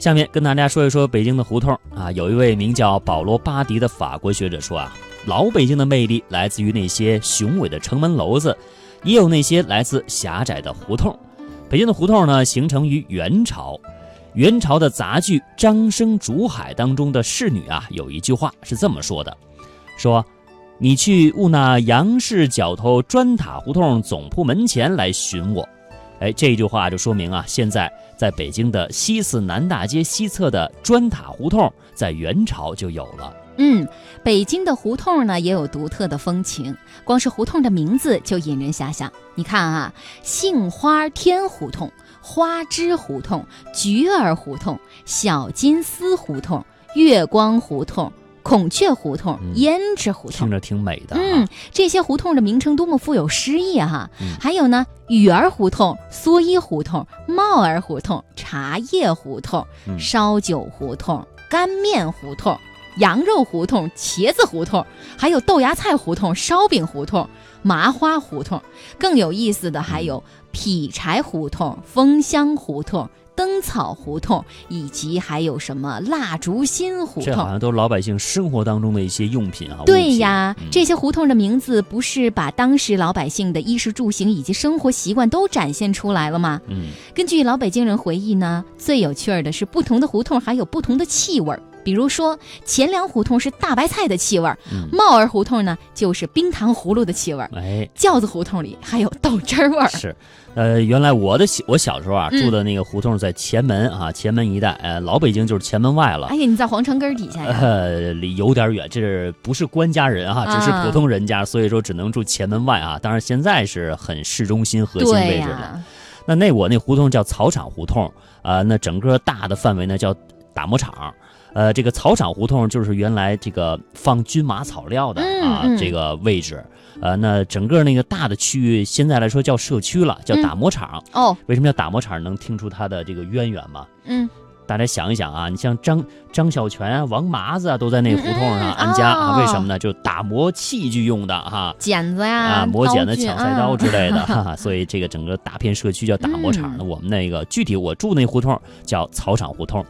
下面跟大家说一说北京的胡同啊，有一位名叫保罗·巴迪的法国学者说啊，老北京的魅力来自于那些雄伟的城门楼子，也有那些来自狭窄的胡同。北京的胡同呢，形成于元朝。元朝的杂剧《张生竹海》当中的侍女啊，有一句话是这么说的：说你去误那杨氏角头砖塔胡同总铺门前来寻我。哎，这句话就说明啊，现在在北京的西四南大街西侧的砖塔胡同，在元朝就有了。北京的胡同呢，也有独特的风情。光是胡同的名字就引人遐想。你看啊，杏花天胡同、花枝胡同、菊儿胡同、小金丝胡同、月光胡同、孔雀胡同、胭脂胡同，听着挺美的啊。这些胡同的名称多么富有诗意哈。还有呢，雨儿胡同、蓑衣胡同、帽儿胡同、茶叶胡同、烧酒胡同、干面胡同、羊肉胡同、茄子胡同，还有豆芽菜胡同、烧饼胡同、麻花胡同。更有意思的还有劈柴胡同、枫香胡同、灯草胡同，以及还有什么蜡烛心胡同。这好像都是老百姓生活当中的一些用品啊。对呀，这些胡同的名字不是把当时老百姓的衣食住行以及生活习惯都展现出来了吗？根据老北京人回忆呢，最有趣的是不同的胡同还有不同的气味。比如说钱粮胡同是大白菜的气味，帽儿胡同呢就是冰糖葫芦的气味，轿子胡同里还有豆汁味。是，原来我小时候啊住的那个胡同在前门啊，前门一带，老北京就是前门外了。哎呀，你在皇城根底下呀？离有点远，这不是官家人啊，只是普通人家，所以说只能住前门外啊。当然现在是很市中心核心位置了。那我那胡同叫草场胡同啊，那整个大的范围呢叫打磨厂。这个草场胡同就是原来这个放军马草料的啊，这个位置。那整个那个大的区域现在来说叫社区了，叫打磨厂。为什么叫打磨厂？能听出它的这个渊源吗？大家想一想啊，你像张小泉啊、王麻子啊，都在那胡同上安家啊。为什么呢？就打磨器具用的哈，剪子呀、磨剪子、抢菜刀之类的哈。所以这个整个大片社区叫打磨厂。我们那个具体我住那胡同叫草场胡同。